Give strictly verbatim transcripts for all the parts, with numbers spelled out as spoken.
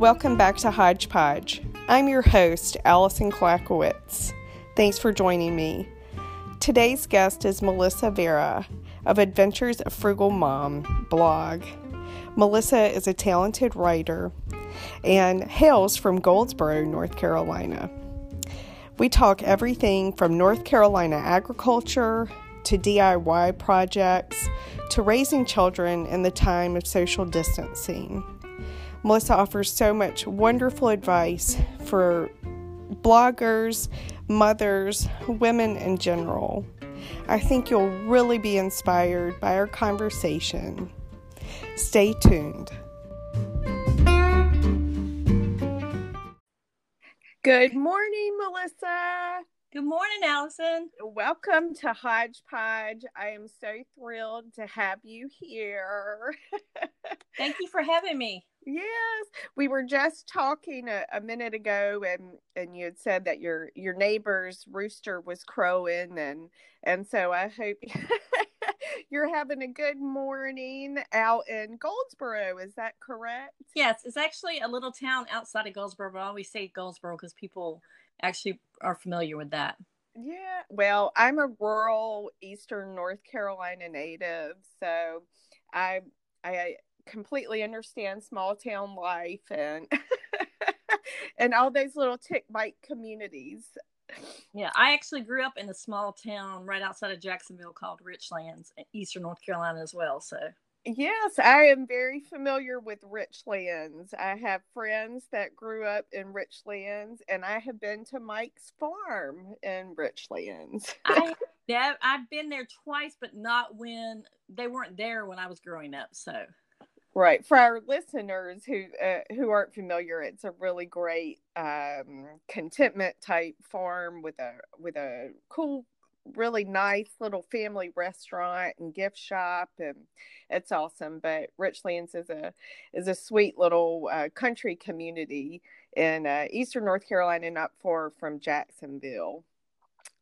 Welcome back to Hodgepodge. I'm your host, Allison Klakowitz. Thanks for joining me. Today's guest is Melissa Vera of Adventures of Frugal Mom blog. Melissa is a talented writer and hails from Goldsboro, North Carolina. We talk everything from North Carolina agriculture to D I Y projects to raising children in the time of social distancing. Melissa offers so much wonderful advice for bloggers, mothers, women in general. I think you'll really be inspired by our conversation. Stay tuned. Good morning, Melissa. Good morning, Allison. Welcome to Hodgepodge. I am so thrilled to have you here. Thank you for having me. Yes. We were just talking a, a minute ago and, and you had said that your, your neighbor's rooster was crowing and, and so I hope you're having a good morning out in Goldsboro. Is that correct? Yes. It's actually a little town outside of Goldsboro, but I always say Goldsboro because people actually are familiar with that. Yeah. Well, I'm a rural Eastern North Carolina native, so I, I, completely understand small town life and and all those little tick bite communities. Yeah, I actually grew up in a small town right outside of Jacksonville called Richlands, Eastern North Carolina as well. So yes, I am very familiar with Richlands. I have friends that grew up in Richlands, and I have been to Mike's farm in Richlands. I that I've been there twice, but not when they weren't there when I was growing up. So. Right. For our listeners who uh, who aren't familiar, it's a really great um, contentment type farm with a with a cool, really nice little family restaurant and gift shop, and it's awesome. But Richlands is a is a sweet little uh, country community in uh, Eastern North Carolina, not far from Jacksonville.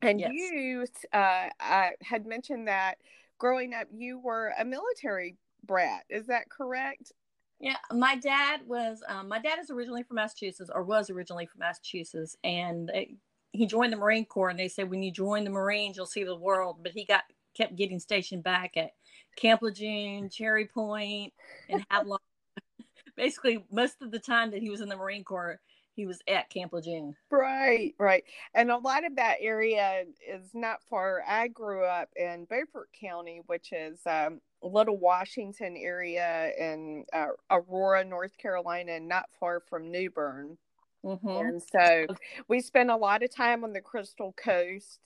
And yes. you uh, I had mentioned that growing up, you were a military brat. Is that correct? Yeah, my dad was, um, my dad is originally from Massachusetts or was originally from Massachusetts. And it, he joined the Marine Corps and they said, when you join the Marines, you'll see the world. But he got, kept getting stationed back at Camp Lejeune, Cherry Point, and Havelock. Basically, most of the time that he was in the Marine Corps, he was at Camp Lejeune. Right, right. And a lot of that area is not far. I grew up in Beaufort County, which is um, Little Washington area in uh, Aurora, North Carolina, and not far from New Bern. Mm-hmm. And so we spent a lot of time on the Crystal Coast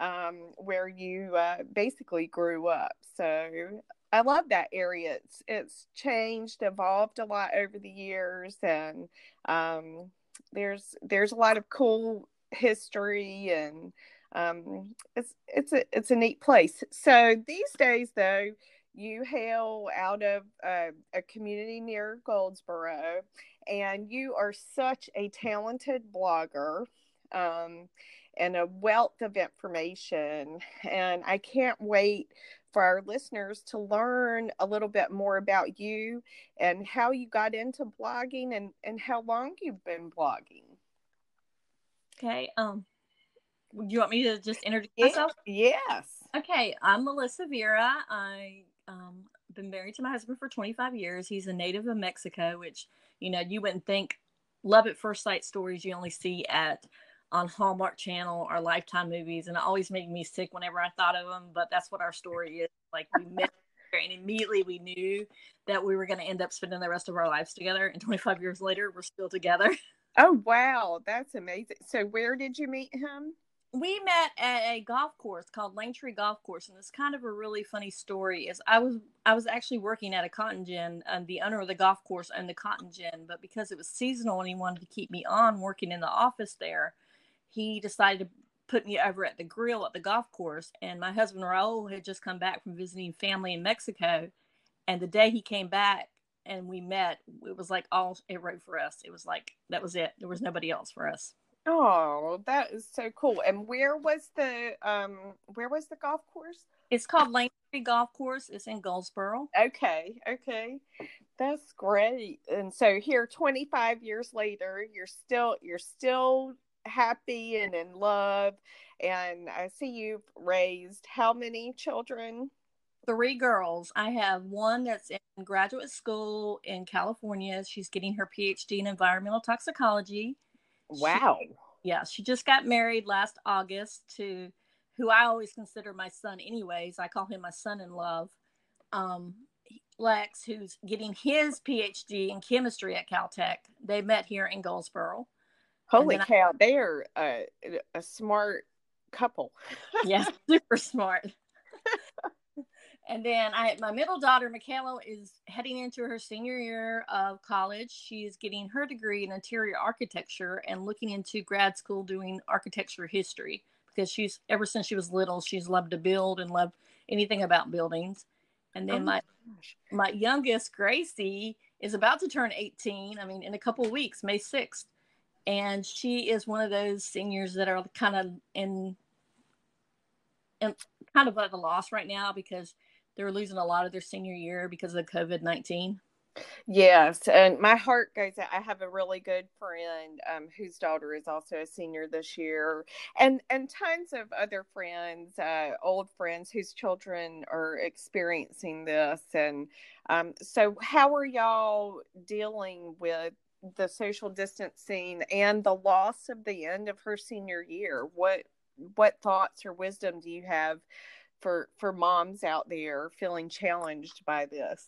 um, where you uh, basically grew up. So I love that area. It's, it's changed, evolved a lot over the years, and um There's there's a lot of cool history, and um, it's it's a it's a neat place. So these days, though, you hail out of uh, a community near Goldsboro, and you are such a talented blogger um, and a wealth of information. And I can't wait for our listeners to learn a little bit more about you and how you got into blogging and, and how long you've been blogging. Okay. Um, you want me to just introduce myself? Yes. Okay. I'm Melissa Vera. I, um, been married to my husband for twenty-five years. He's a native of Mexico, which, you know, you wouldn't think love at first sight stories you only see at on Hallmark Channel or Lifetime movies, and it always made me sick whenever I thought of them, but that's what our story is. Like, we met and immediately we knew that we were going to end up spending the rest of our lives together, and twenty-five years later, we're still together. Oh, wow. That's amazing. So where did you meet him? We met at a golf course called Lane Tree Golf Course, and it's kind of a really funny story. Is I was I was actually working at a cotton gin, and the owner of the golf course owned the cotton gin, but because it was seasonal and he wanted to keep me on working in the office there, he decided to put me over at the grill at the golf course. And my husband, Raul, had just come back from visiting family in Mexico. And the day he came back and we met, it was like all it wrote for us. It was like, that was it. There was nobody else for us. Oh, that is so cool. And where was the, um, where was the golf course? It's called Langley Tree Golf Course is in Goldsboro. Okay, okay. That's great. And so here twenty-five years later, you're still you're still happy and in love. And I see you've raised how many children? Three girls. I have one that's in graduate school in California. She's getting her P H D in environmental toxicology. Wow. She, yeah, she just got married last August to who I always consider my son anyways. I call him my son in love. Um, Lex, who's getting his P H D in chemistry at Caltech. They met here in Goldsboro. Holy cow. I, they are a, a smart couple. Yeah, super smart. And then I, my middle daughter, Michaela, is heading into her senior year of college. She is getting her degree in interior architecture and looking into grad school doing architecture history, because she's, ever since she was little, she's loved to build and loved anything about buildings. And then oh my, my, my youngest, Gracie, is about to turn eighteen. I mean, in a couple of weeks, May sixth. And she is one of those seniors that are kind of in, in kind of at a loss right now, because they're losing a lot of their senior year because of COVID nineteen. Yes. And my heart goes out. I have a really good friend um, whose daughter is also a senior this year, and, and tons of other friends, uh, old friends whose children are experiencing this. And um, so how are y'all dealing with the social distancing and the loss of the end of her senior year? What, what thoughts or wisdom do you have for, for moms out there feeling challenged by this?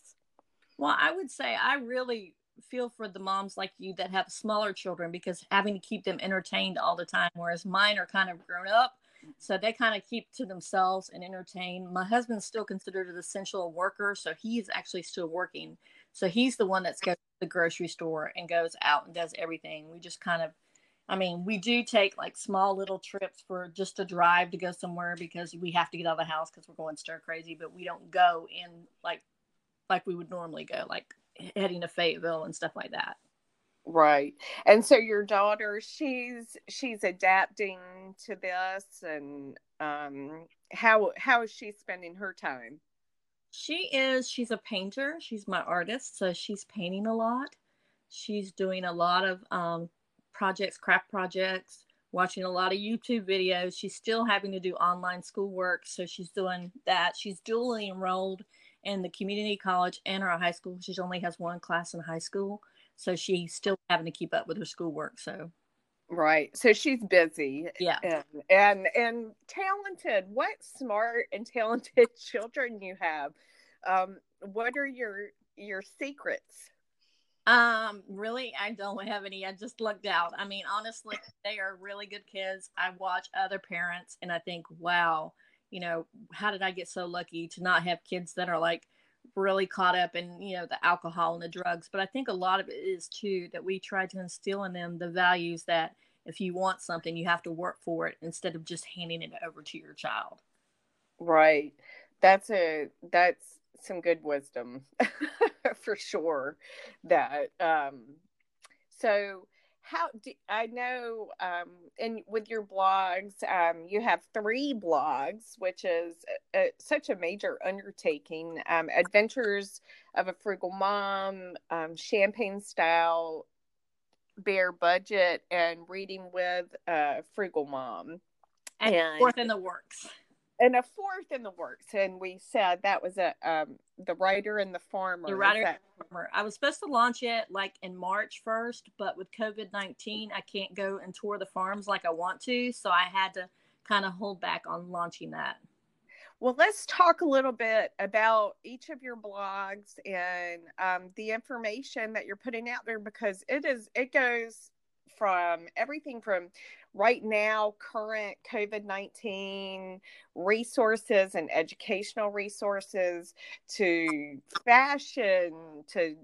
Well, I would say I really feel for the moms like you that have smaller children, because having to keep them entertained all the time, whereas mine are kind of grown up. So they kind of keep to themselves and entertain. My husband's still considered an essential worker, so he's actually still working. So he's the one that's goes to the grocery store and goes out and does everything. We just kind of, I mean, we do take like small little trips for just a drive to go somewhere, because we have to get out of the house because we're going stir crazy, but we don't go in like, like we would normally go, like heading to Fayetteville and stuff like that. Right. And so your daughter, she's, she's adapting to this, and um, how, how is she spending her time? She is, she's a painter. She's my artist. So she's painting a lot. She's doing a lot of um, projects, craft projects, watching a lot of YouTube videos. She's still having to do online schoolwork. So she's doing that. She's dually enrolled in the community college and her high school. She only has one class in high school. So she's still having to keep up with her schoolwork. So. Right. So she's busy. Yeah. And, and and talented. What smart and talented children you have. Um, what are your your secrets? Um, really, I don't have any. I just lucked out. I mean, honestly, they are really good kids. I watch other parents and I think, wow, you know, how did I get so lucky to not have kids that are like really caught up in, you know, the alcohol and the drugs. But I think a lot of it is too that we try to instill in them the values that if you want something, you have to work for it instead of just handing it over to your child. Right. That's a, that's some good wisdom for sure. That, um, so how do I know, um, and with your blogs, um, you have three blogs, which is a, a, such a major undertaking, um, Adventures of a Frugal Mom, um, Champagne Style, Beer Budget, and Reading with a Frugal Mom. And, and fourth in the works. And a fourth in the works. And we said that was a, um, The Writer and the Farmer. The Writer and the Farmer. I was supposed to launch it like in March first, but with COVID nineteen, I can't go and tour the farms like I want to. So I had to kind of hold back on launching that. Well, let's talk a little bit about each of your blogs and um, the information that you're putting out there, because it is, it goes from everything from right now, current COVID nineteen resources and educational resources, to fashion, to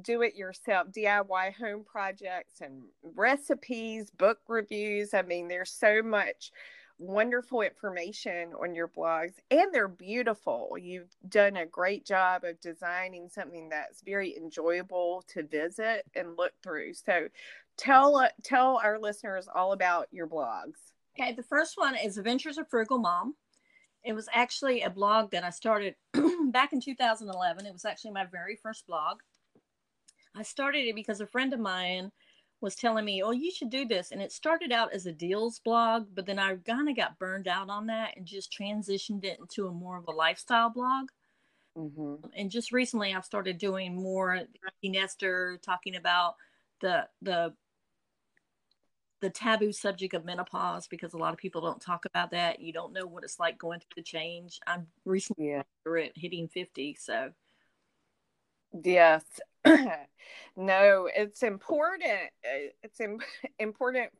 do-it-yourself D I Y home projects and recipes, book reviews. I mean, there's so much wonderful information on your blogs, and they're beautiful. You've done a great job of designing something that's very enjoyable to visit and look through. So tell tell our listeners all about your blogs. Okay, the first one is Adventures of Frugal Mom. it was actually a blog that I started back in two thousand eleven. It was actually my very first blog. I started it because a friend of mine was telling me, oh, you should do this. And it started out as a deals blog, but then I kind of got burned out on that and just transitioned it into a more of a lifestyle blog. Mm-hmm. And just recently I've started doing more empty nester, talking about the, the, the taboo subject of menopause, because a lot of people don't talk about that. You don't know what it's like going through the change. I'm recently yeah. after it, hitting fifty. So. Yes. No, it's important. It's im- important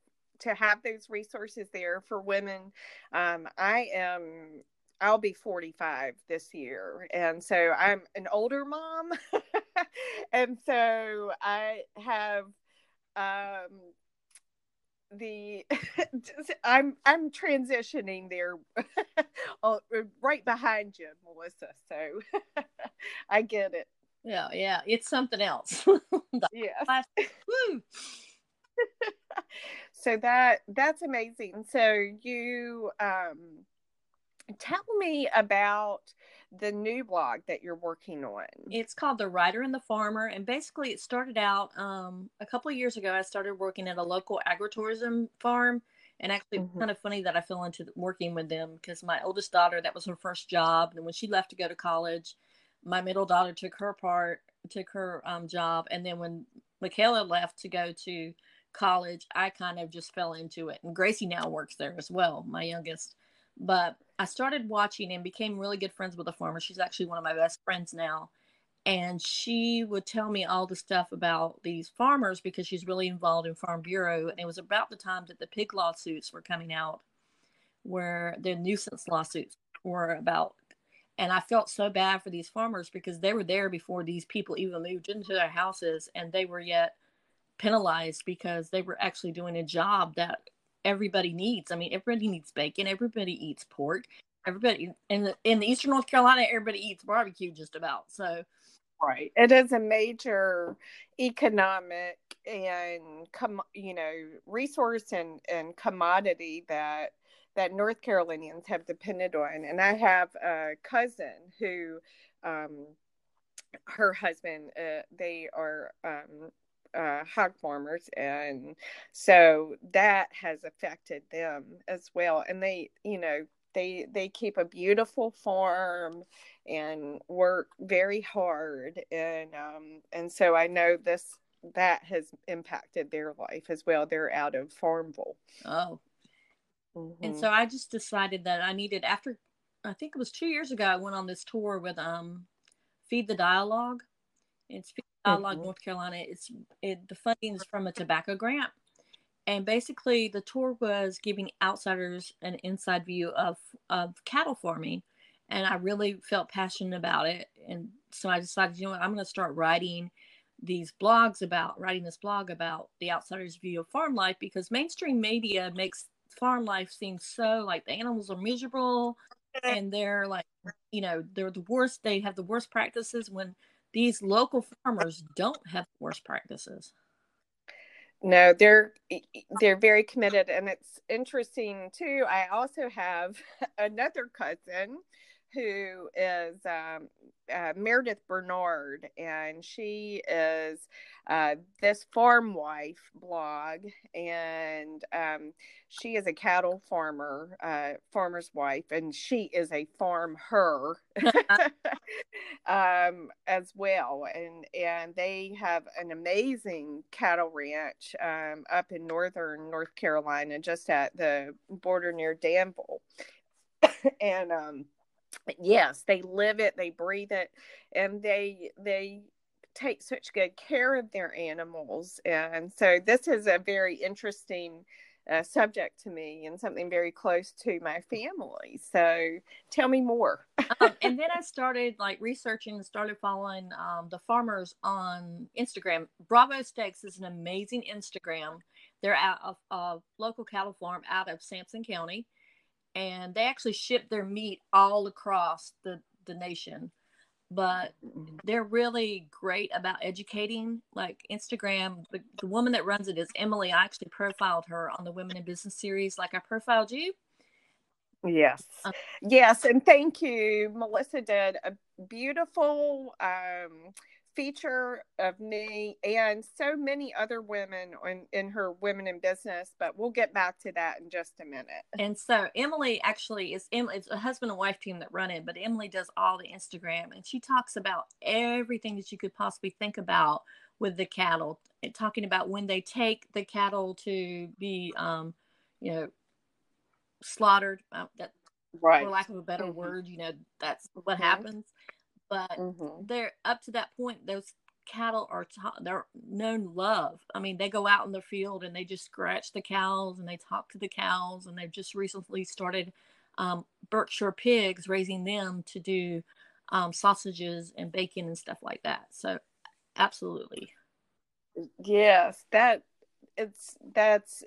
to have those resources there for women. Um, I am, I'll be forty-five this year. And so I'm an older mom. And so I have, um, the I'm I'm transitioning there right behind you, Melissa, so I get it. Yeah, yeah, it's something else. Yeah. So that that's amazing. So you um tell me about the new blog that you're working on. It's called The Writer and the Farmer. And basically it started out um, a couple of years ago. I started working at a local agritourism farm. And actually mm-hmm. It's kind of funny that I fell into working with them because my oldest daughter, that was her first job. And when she left to go to college, my middle daughter took her part, took her um, job. And then when Michaela left to go to college, I kind of just fell into it. And Gracie now works there as well, my youngest. But I started watching and became really good friends with a farmer. She's actually one of my best friends now. And she would tell me all the stuff about these farmers because she's really involved in Farm Bureau. And it was about the time that the pig lawsuits were coming out, where the nuisance lawsuits were about. And I felt so bad for these farmers because they were there before these people even moved into their houses. And they were yet penalized because they were actually doing a job that everybody needs. I mean, everybody needs bacon. Everybody eats pork. Everybody in the, in the Eastern North Carolina, everybody eats barbecue just about. So, right. It is a major economic and com- you know, resource and, and commodity that, that North Carolinians have depended on. And I have a cousin who, um, her husband, uh, they are, um, Uh, hog farmers, and so that has affected them as well. And they, you know, they they keep a beautiful farm and work very hard, and um and so I know this that has impacted their life as well. They're out of Farmville. Oh, mm-hmm. And so I just decided that I needed, after I think it was two years ago, I went on this tour with um Feed the Dialogue. It's Dialogue North Carolina. It's it, the funding is from a tobacco grant, and basically the tour was giving outsiders an inside view of of cattle farming, and I really felt passionate about it. And so I decided, you know what, I'm going to start writing these blogs about writing this blog about the outsider's view of farm life, because mainstream media makes farm life seem so like the animals are miserable and they're like, you know, they're the worst. They have the worst practices, when these local farmers don't have worse practices. No, they're they're very committed. And it's interesting, too. I also have another cousin who is um, uh, Meredith Bernard, and she is uh, this Farm Wife blog, and um, she is a cattle farmer, uh, farmer's wife, and she is a farm her um, as well, and and they have an amazing cattle ranch um, up in northern North Carolina, just at the border near Danville, and um, yes, they live it, they breathe it, and they they take such good care of their animals. And so this is a very interesting uh, subject to me, and something very close to my family. So tell me more. um, and then I started like researching and started following um, the farmers on Instagram. Bravo Steaks is an amazing Instagram. They're out of a local cattle farm out of Sampson County. And they actually ship their meat all across the, the nation. But they're really great about educating. Like Instagram, the, the woman that runs it is Emily. I actually profiled her on the Women in Business series, like I profiled you. Yes. Um, yes. And thank you. Melissa did a beautiful um, feature of me and so many other women on, in her Women in Business, but we'll get back to that in just a minute. And so Emily actually is Emily, it's a husband and wife team that run it, but Emily does all the Instagram and she talks about everything that you could possibly think about with the cattle, and talking about when they take the cattle to be, um, you know, slaughtered, uh, that, right. for lack of a better mm-hmm. word, you know, that's what mm-hmm. happens. But mm-hmm. they're up to that point, those cattle are, ta- they're known love. I mean, they go out in the field and they just scratch the cows and they talk to the cows, and they've just recently started um, Berkshire pigs, raising them to do um, sausages and bacon and stuff like that. So absolutely. Yes, that it's, that's,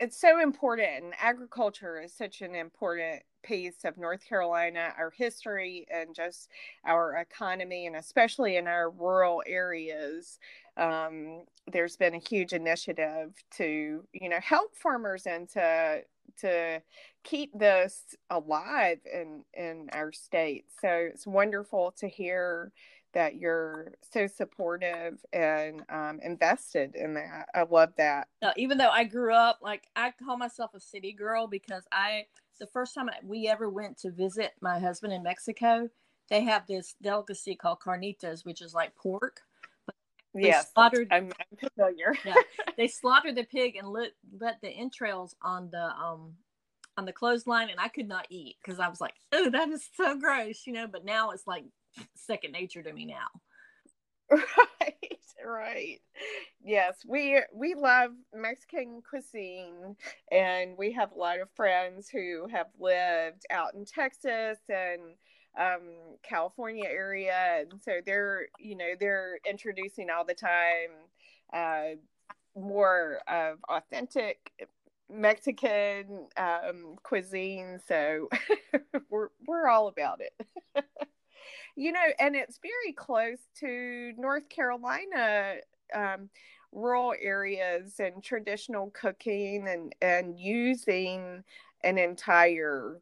it's so important. Agriculture is such an important piece of North Carolina, our history, and just our economy, and especially in our rural areas. Um, there's been a huge initiative to, you know, help farmers and to to keep this alive in in our state. So it's wonderful to hear that you're so supportive and um, invested in that. I love that. Now, even though I grew up, like, I call myself a city girl because I, the first time we ever went to visit my husband in Mexico, they have this delicacy called carnitas, which is like pork. But they yes, slaughtered, I'm, I'm familiar. Yeah, they slaughtered the pig and let, let the entrails on the um on the clothesline, and I could not eat because I was like, oh, that is so gross, you know. But now it's like second nature to me now. Right, right. Yes, we we love Mexican cuisine, and we have a lot of friends who have lived out in Texas and um, California area, and so they're, you know, they're introducing all the time uh, more of authentic Mexican um, cuisine. So we're we're all about it. You know, and it's very close to North Carolina um, rural areas and traditional cooking and, and using an entire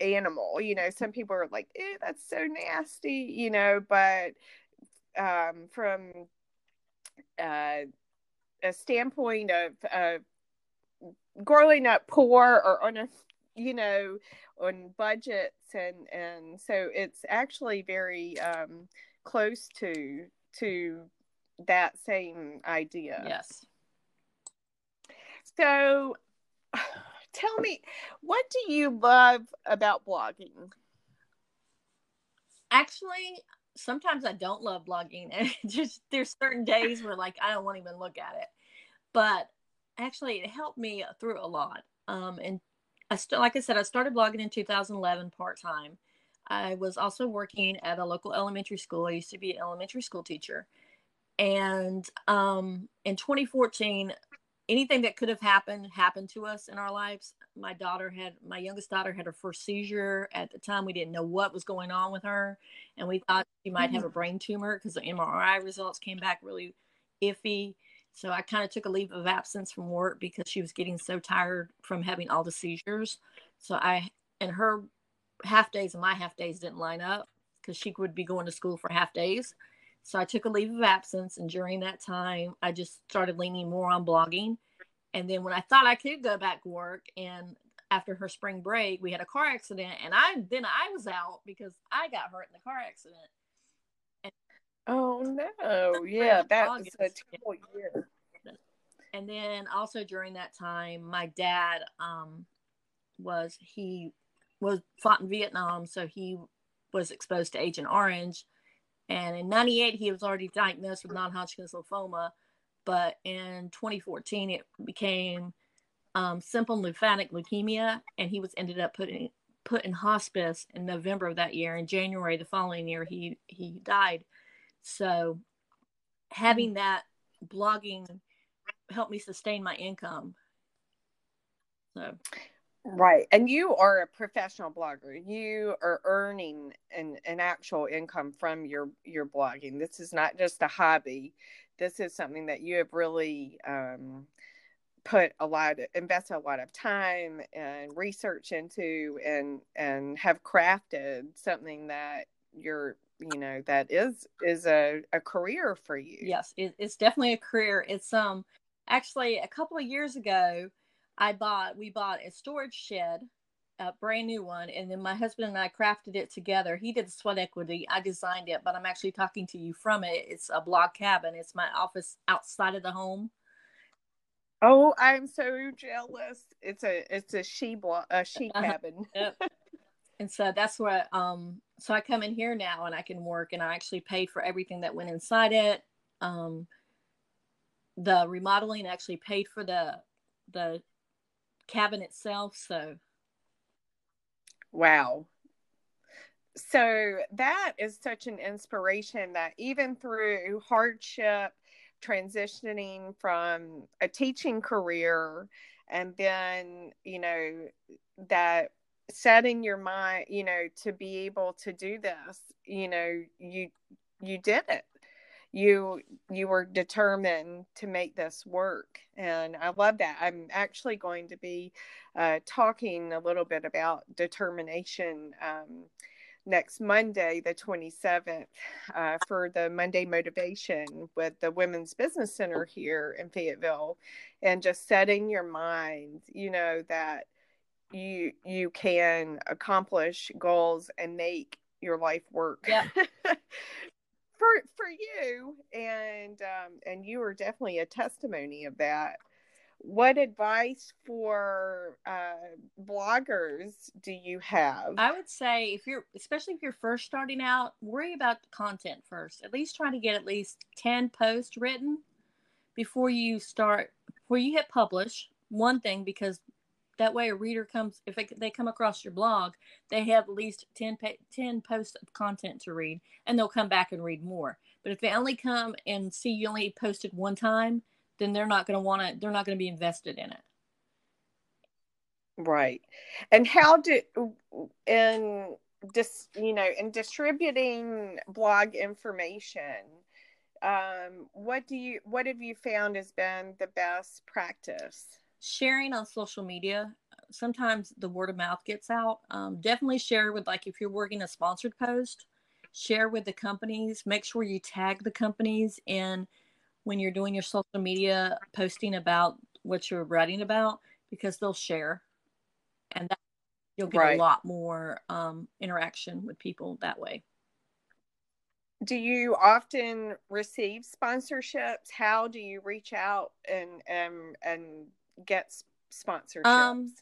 animal. You know, some people are like, eh, that's so nasty, you know, but um, from uh, a standpoint of uh, growing up poor or on a, you know, on budgets, and, and so it's actually very um, close to to that same idea. Yes. So tell me, what do you love about blogging? Actually, sometimes I don't love blogging. Just there's certain days where, like, I don't want to even look at it. But actually, it helped me through a lot. Um, and I still, like I said, I started blogging in two thousand eleven part-time. I was also working at a local elementary school. I used to be an elementary school teacher. And um, in twenty fourteen, anything that could have happened, happened to us in our lives. My daughter had, my youngest daughter had her first seizure. At the time, we didn't know what was going on with her. And we thought she might mm-hmm. have a brain tumor because the M R I results came back really iffy. So I kind of took a leave of absence from work because she was getting so tired from having all the seizures. So I, and her half days and my half days didn't line up because she would be going to school for half days. So I took a leave of absence. And during that time, I just started leaning more on blogging. And then when I thought I could go back to work, and after her spring break, we had a car accident. And I, then I was out because I got hurt in the car accident. Oh, no. Yeah, that was a terrible year. And then also during that time, my dad um, was, he was fought in Vietnam, so he was exposed to Agent Orange. And in ninety-eight, he was already diagnosed with non-Hodgkin's lymphoma. But in twenty fourteen, it became um, simple lymphatic leukemia, and he was ended up put in, put in hospice in November of that year. In January the following year, he he died. So having that blogging helped me sustain my income. So right. And you are a professional blogger. You are earning an, an actual income from your, your blogging. This is not just a hobby. This is something that you have really um, put a lot, invest a lot of time and research into, and and have crafted something that you're, you know, that is is a, a career for you. Yes, it, it's definitely a career. It's um actually a couple of years ago, I bought we bought a storage shed, a brand new one, and then my husband and I crafted it together. He did the sweat equity, I designed it, but I'm actually talking to you from it. It's a log cabin. It's my office outside of the home. Oh, I'm so jealous. It's a it's a she blo- a she cabin. Yep. And so that's where um so I come in here now and I can work, and I actually paid for everything that went inside it. Um the remodeling actually paid for the the cabin itself, so wow. So that is such an inspiration that even through hardship, transitioning from a teaching career, and then, you know, that setting your mind, you know, to be able to do this, you know, you you did it. You you were determined to make this work, and I love that. I'm actually going to be uh, talking a little bit about determination um, next Monday, the twenty-seventh, uh, for the Monday Motivation with the Women's Business Center here in Fayetteville, and just setting your mind, you know, that you you can accomplish goals and make your life work. Yeah. For for you, and um, and you are definitely a testimony of that. What advice for uh, bloggers do you have? I would say, if you're, especially if you're first starting out, worry about the content first. At least try to get at least ten posts written before you start, before you hit publish. One thing, because that way a reader comes, if they come across your blog, they have at least ten, ten posts of content to read, and they'll come back and read more. But if they only come and see you only posted one time, then they're not going to want to, they're not going to be invested in it. Right. And how do, in just, you know, in distributing blog information, um, what do you, what have you found has been the best practice? Sharing on social media. Sometimes the word of mouth gets out. Um, definitely share with, like, if you're working a sponsored post, share with the companies. Make sure you tag the companies in when you're doing your social media posting about what you're writing about, because they'll share, and that, you'll get right. a lot more um, interaction with people that way. Do you often receive sponsorships? How do you reach out and and and get sponsorships? Um,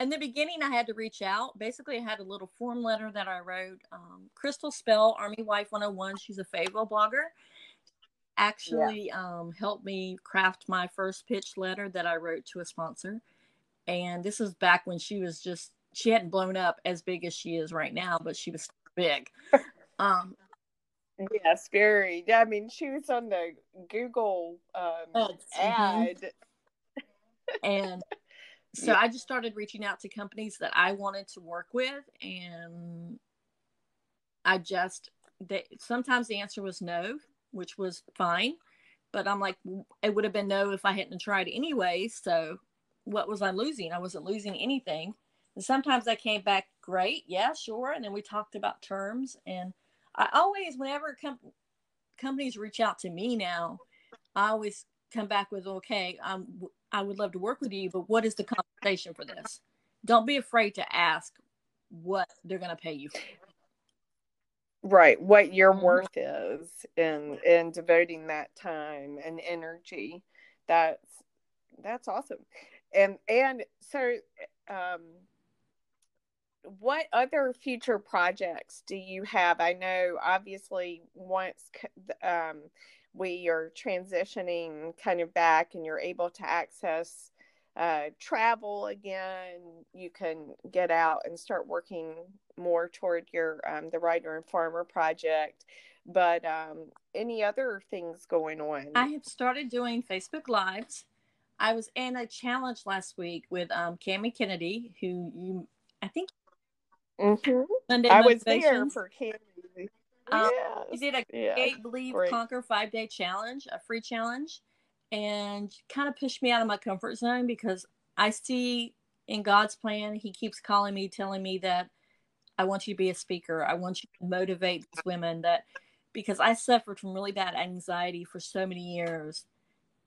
in the beginning, I had to reach out. Basically, I had a little form letter that I wrote. Um, Crystal Spell, Army Wife one oh one, she's a Fayetteville blogger, actually yeah. um, helped me craft my first pitch letter that I wrote to a sponsor. And this was back when she was just, she hadn't blown up as big as she is right now, but she was big. Um, yes, very. I mean, she was on the Google um, oh, ad. Mm-hmm. And so yeah. I just started reaching out to companies that I wanted to work with, and I just, they, sometimes the answer was no, which was fine, but I'm like, it would have been no if I hadn't tried anyway, so what was I losing? I wasn't losing anything. And sometimes I came back, great, yeah, sure, and then we talked about terms, and I always, whenever com- companies reach out to me now, I always come back with, okay, I'm I would love to work with you, but what is the compensation for this? Don't be afraid to ask what they're going to pay you for. Right. What your worth is, and, and devoting that time and energy. That's, that's awesome. And, and so, um, what other future projects do you have? I know, obviously, once, um, we are transitioning kind of back and you're able to access uh, travel again, you can get out and start working more toward your, um, the Writer and Farmer project. But um, any other things going on? I have started doing Facebook Lives. I was in a challenge last week with um, Cammie Kennedy, who you, I think, mm-hmm. Monday I was there for Cammie. Um, yes, we did a yeah, Create, Believe, great. Conquer five-day challenge, a free challenge, and kind of pushed me out of my comfort zone, because I see in God's plan, he keeps calling me, telling me that I want you to be a speaker. I want you to motivate these women, that because I suffered from really bad anxiety for so many years.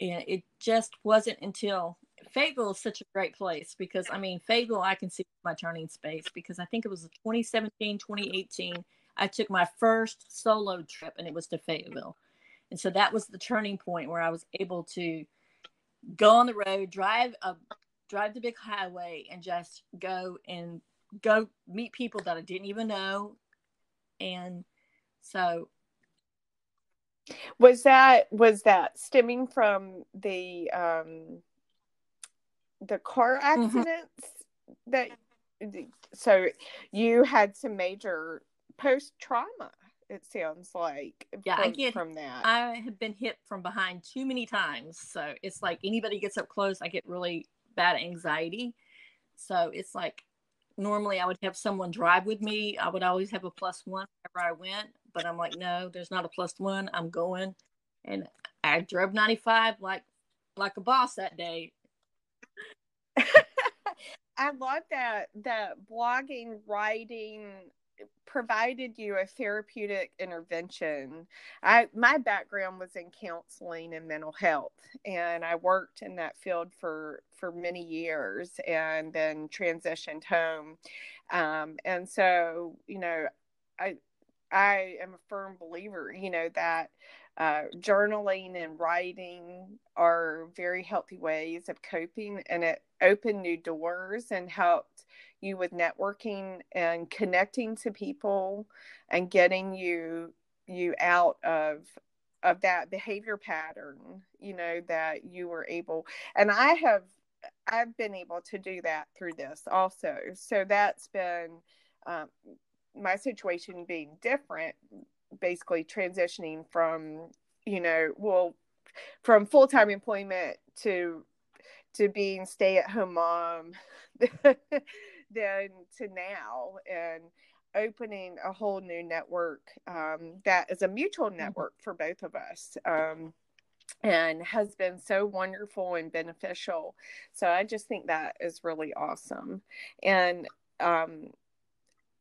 And it just wasn't until Fayetteville is such a great place, because I mean, Fayetteville, I can see my turning space, because I think it was twenty seventeen, twenty eighteen. I took my first solo trip, and it was to Fayetteville. And so that was the turning point where I was able to go on the road, drive a, drive the big highway, and just go and go meet people that I didn't even know. And so was that, was that stemming from the, um, the car accidents mm-hmm. that, so you had some major post trauma, it sounds like. Yeah, from, I get from that. I have been hit from behind too many times. So it's like anybody gets up close, I get really bad anxiety. So it's like, normally I would have someone drive with me. I would always have a plus one wherever I went, but I'm like, no, there's not a plus one. I'm going. And I drove ninety-five like, like a boss that day. I love that, that blogging, writing provided you a therapeutic intervention. I, my background was in counseling and mental health, and I worked in that field for, for many years, and then transitioned home. Um, and so, you know, I, I am a firm believer, you know, that uh, journaling and writing are very healthy ways of coping, and it opened new doors and helped you with networking and connecting to people and getting you, you out of, of that behavior pattern, you know, that you were able, and I have, I've been able to do that through this also. So that's been, um, my situation being different, basically transitioning from, you know, well, from full-time employment to, to being stay-at-home mom, then to now, and opening a whole new network, um, that is a mutual network for both of us, um, and has been so wonderful and beneficial. So I just think that is really awesome. And, um,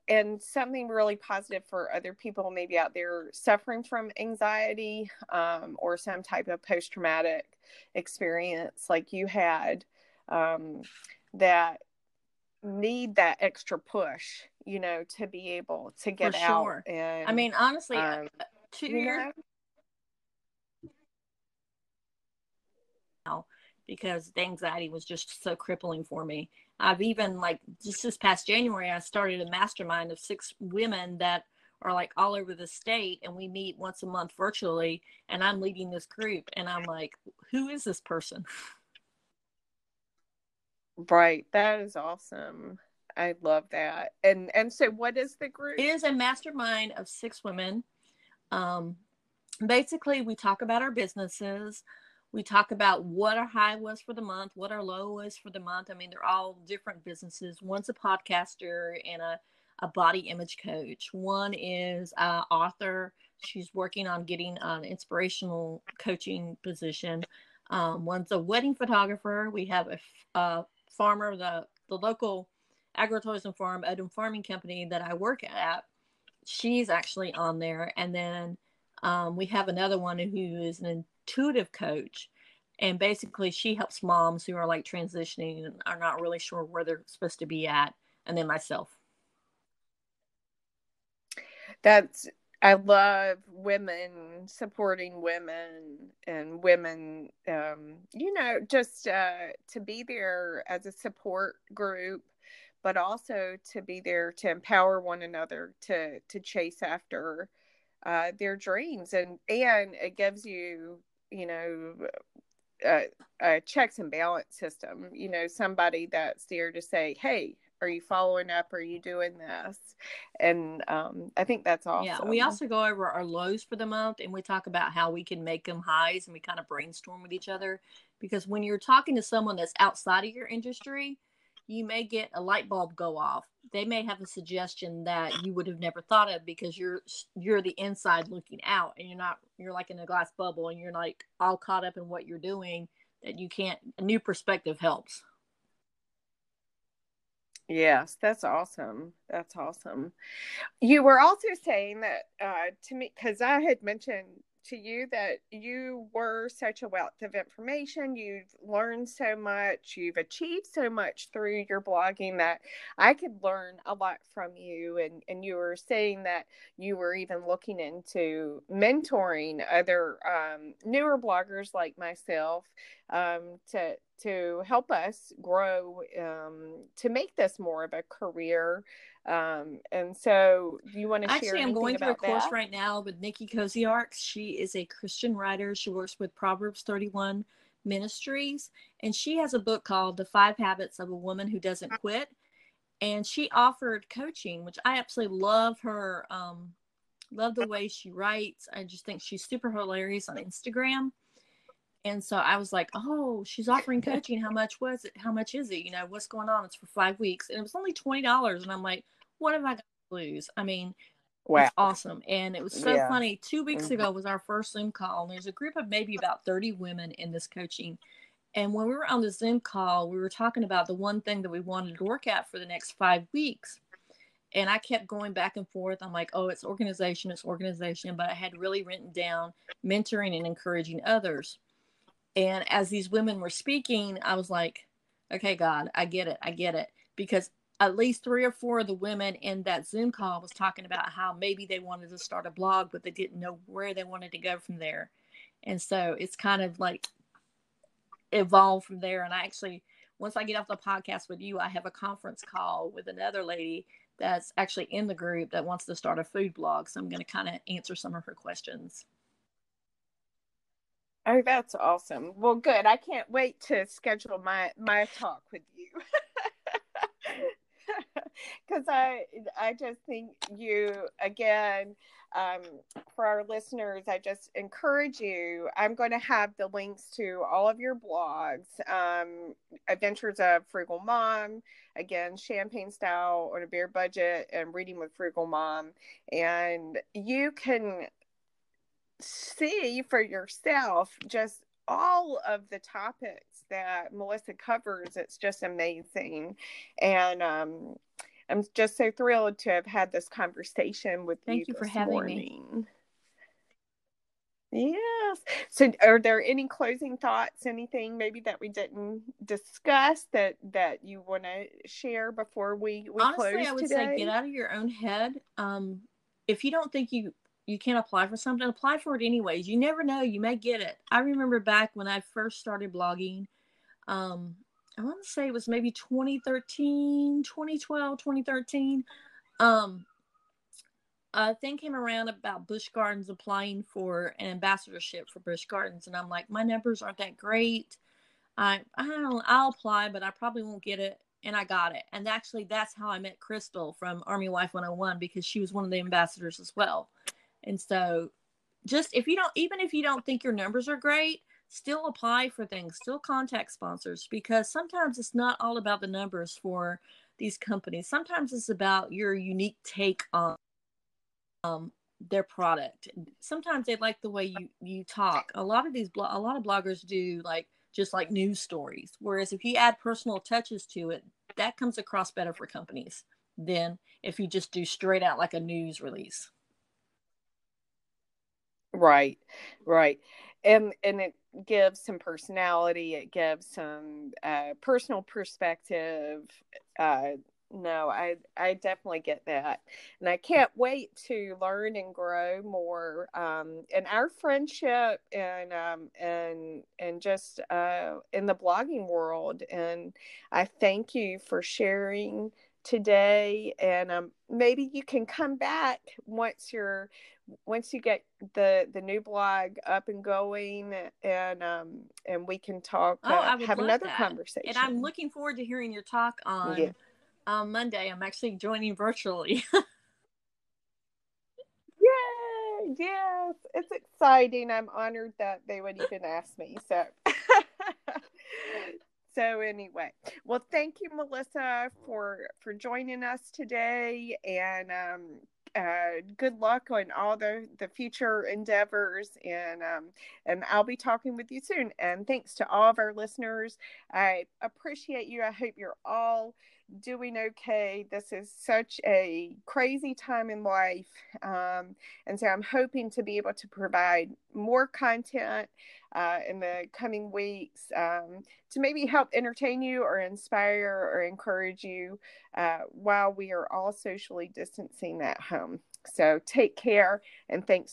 and something really positive for other people maybe out there suffering from anxiety, um, or some type of post-traumatic experience like you had, um, that need that extra push, you know, to be able to get for out. Sure. And, I mean, honestly, um, two years now, because the anxiety was just so crippling for me. I've even, like, just this past January, I started a mastermind of six women that are, like, all over the state, and we meet once a month virtually, and I'm leading this group, and I'm like, who is this person? Right. That is awesome. I love that. And and so what is the group? It is a mastermind of six women. Um, basically, we talk about our businesses. We talk about what our high was for the month, what our low was for the month. I mean, they're all different businesses. One's a podcaster and a, a body image coach. One is an author. She's working on getting an inspirational coaching position. Um, one's a wedding photographer. We have a, a farmer, the, the local agritourism farm, Odom Farming Company that I work at. She's actually on there. And then um, we have another one who is an intuitive coach, and basically she helps moms who are like transitioning and are not really sure where they're supposed to be at, and then myself. That's, I love women supporting women and women, um, you know, just uh, to be there as a support group, but also to be there to empower one another to to chase after uh, their dreams, and and it gives you, you know, a, a checks and balance system, you know, somebody that's there to say, hey, are you following up? Are you doing this? And um, I think that's awesome. Yeah, we also go over our lows for the month, and we talk about how we can make them highs, and we kind of brainstorm with each other, because when you're talking to someone that's outside of your industry, you may get a light bulb go off. They may have a suggestion that you would have never thought of because you're you're the inside looking out, and you're not you're like in a glass bubble, and you're like all caught up in what you're doing that you can't. A new perspective helps. Yes, that's awesome. That's awesome. You were also saying that uh, to me, because I had mentioned to you that you were such a wealth of information. You've learned so much. You've achieved so much through your blogging that I could learn a lot from you. And, and you were saying that you were even looking into mentoring other um, newer bloggers like myself um, to to help us grow, um, to make this more of a career. Um, and so you want to share Actually, I'm going through a course that? right now with Nikki Koziark. She is a Christian writer. She works with Proverbs thirty-one Ministries, and she has a book called The Five Habits of a Woman Who Doesn't Quit. And she offered coaching, which I absolutely love her. Um, love the way she writes. I just think she's super hilarious on Instagram. And so I was like, oh, she's offering coaching. How much was it? How much is it? You know, what's going on? It's for five weeks. And it was only twenty dollars. And I'm like, what have I got to lose? I mean, wow. It's awesome. And it was so yeah. funny. Two weeks mm-hmm. ago was our first Zoom call. And there's a group of maybe about thirty women in this coaching. And when we were on the Zoom call, we were talking about the one thing that we wanted to work at for the next five weeks. And I kept going back and forth. I'm like, oh, it's organization, it's organization. But I had really written down mentoring and encouraging others. And as these women were speaking, I was like, okay, God, I get it. I get it. Because at least three or four of the women in that Zoom call was talking about how maybe they wanted to start a blog, but they didn't know where they wanted to go from there. And so it's kind of like evolved from there. And I actually, once I get off the podcast with you, I have a conference call with another lady that's actually in the group that wants to start a food blog. So I'm going to kind of answer some of her questions. Oh, that's awesome. Well, good. I can't wait to schedule my, my talk with you. Because I, I just think you, again, um, for our listeners, I just encourage you. I'm going to have the links to all of your blogs, um, Adventures of Frugal Mom, again, Champagne Style on a Beer Budget, and Reading with Frugal Mom. And you can see for yourself just all of the topics that Melissa covers. It's just amazing. And um, I'm just so thrilled to have had this conversation with you. Thank you, you for having morning. me. Yes. So are there any closing thoughts, anything maybe that we didn't discuss that, that you want to share before we, we Honestly, close today? Honestly, I would today? say get out of your own head. Um, if you don't think you You can't apply for something, apply for it anyways. You never know. You may get it. I remember back when I first started blogging, um, I want to say it was maybe twenty thirteen, twenty twelve, twenty thirteen. Um, a thing came around about Busch Gardens applying for an ambassadorship for Busch Gardens. And I'm like, my numbers aren't that great. I, I don't, I'll apply, but I probably won't get it. And I got it. And actually, that's how I met Crystal from Army Wife one oh one, because she was one of the ambassadors as well. And so just if you don't, even if you don't think your numbers are great, still apply for things, still contact sponsors, because sometimes it's not all about the numbers for these companies. Sometimes it's about your unique take on um, their product. Sometimes they like the way you, you talk. A lot of these, blo- a lot of bloggers do like, just like news stories. Whereas if you add personal touches to it, that comes across better for companies than if you just do straight out like a news release. Right, right. And and it gives some personality. It gives some uh, personal perspective. Uh, no, I, I definitely get that. And I can't wait to learn and grow more um, in our friendship and um, and and just uh, in the blogging world. And I thank you for sharing today, and um, maybe you can come back once you're once you get the the new blog up and going, and um and we can talk uh, oh, I would have love another that. conversation. And I'm looking forward to hearing your talk on yeah. um, Monday. I'm actually joining virtually. Yay! Yes, it's exciting. I'm honored that they would even ask me. So. So anyway, well, thank you, Melissa, for, for joining us today, and um, uh, good luck on all the, the future endeavors, and um, and I'll be talking with you soon. And thanks to all of our listeners. I appreciate you. I hope you're all doing okay. This is such a crazy time in life, um, and so I'm hoping to be able to provide more content uh, in the coming weeks um, to maybe help entertain you or inspire or encourage you uh, while we are all socially distancing at home. So take care, and thanks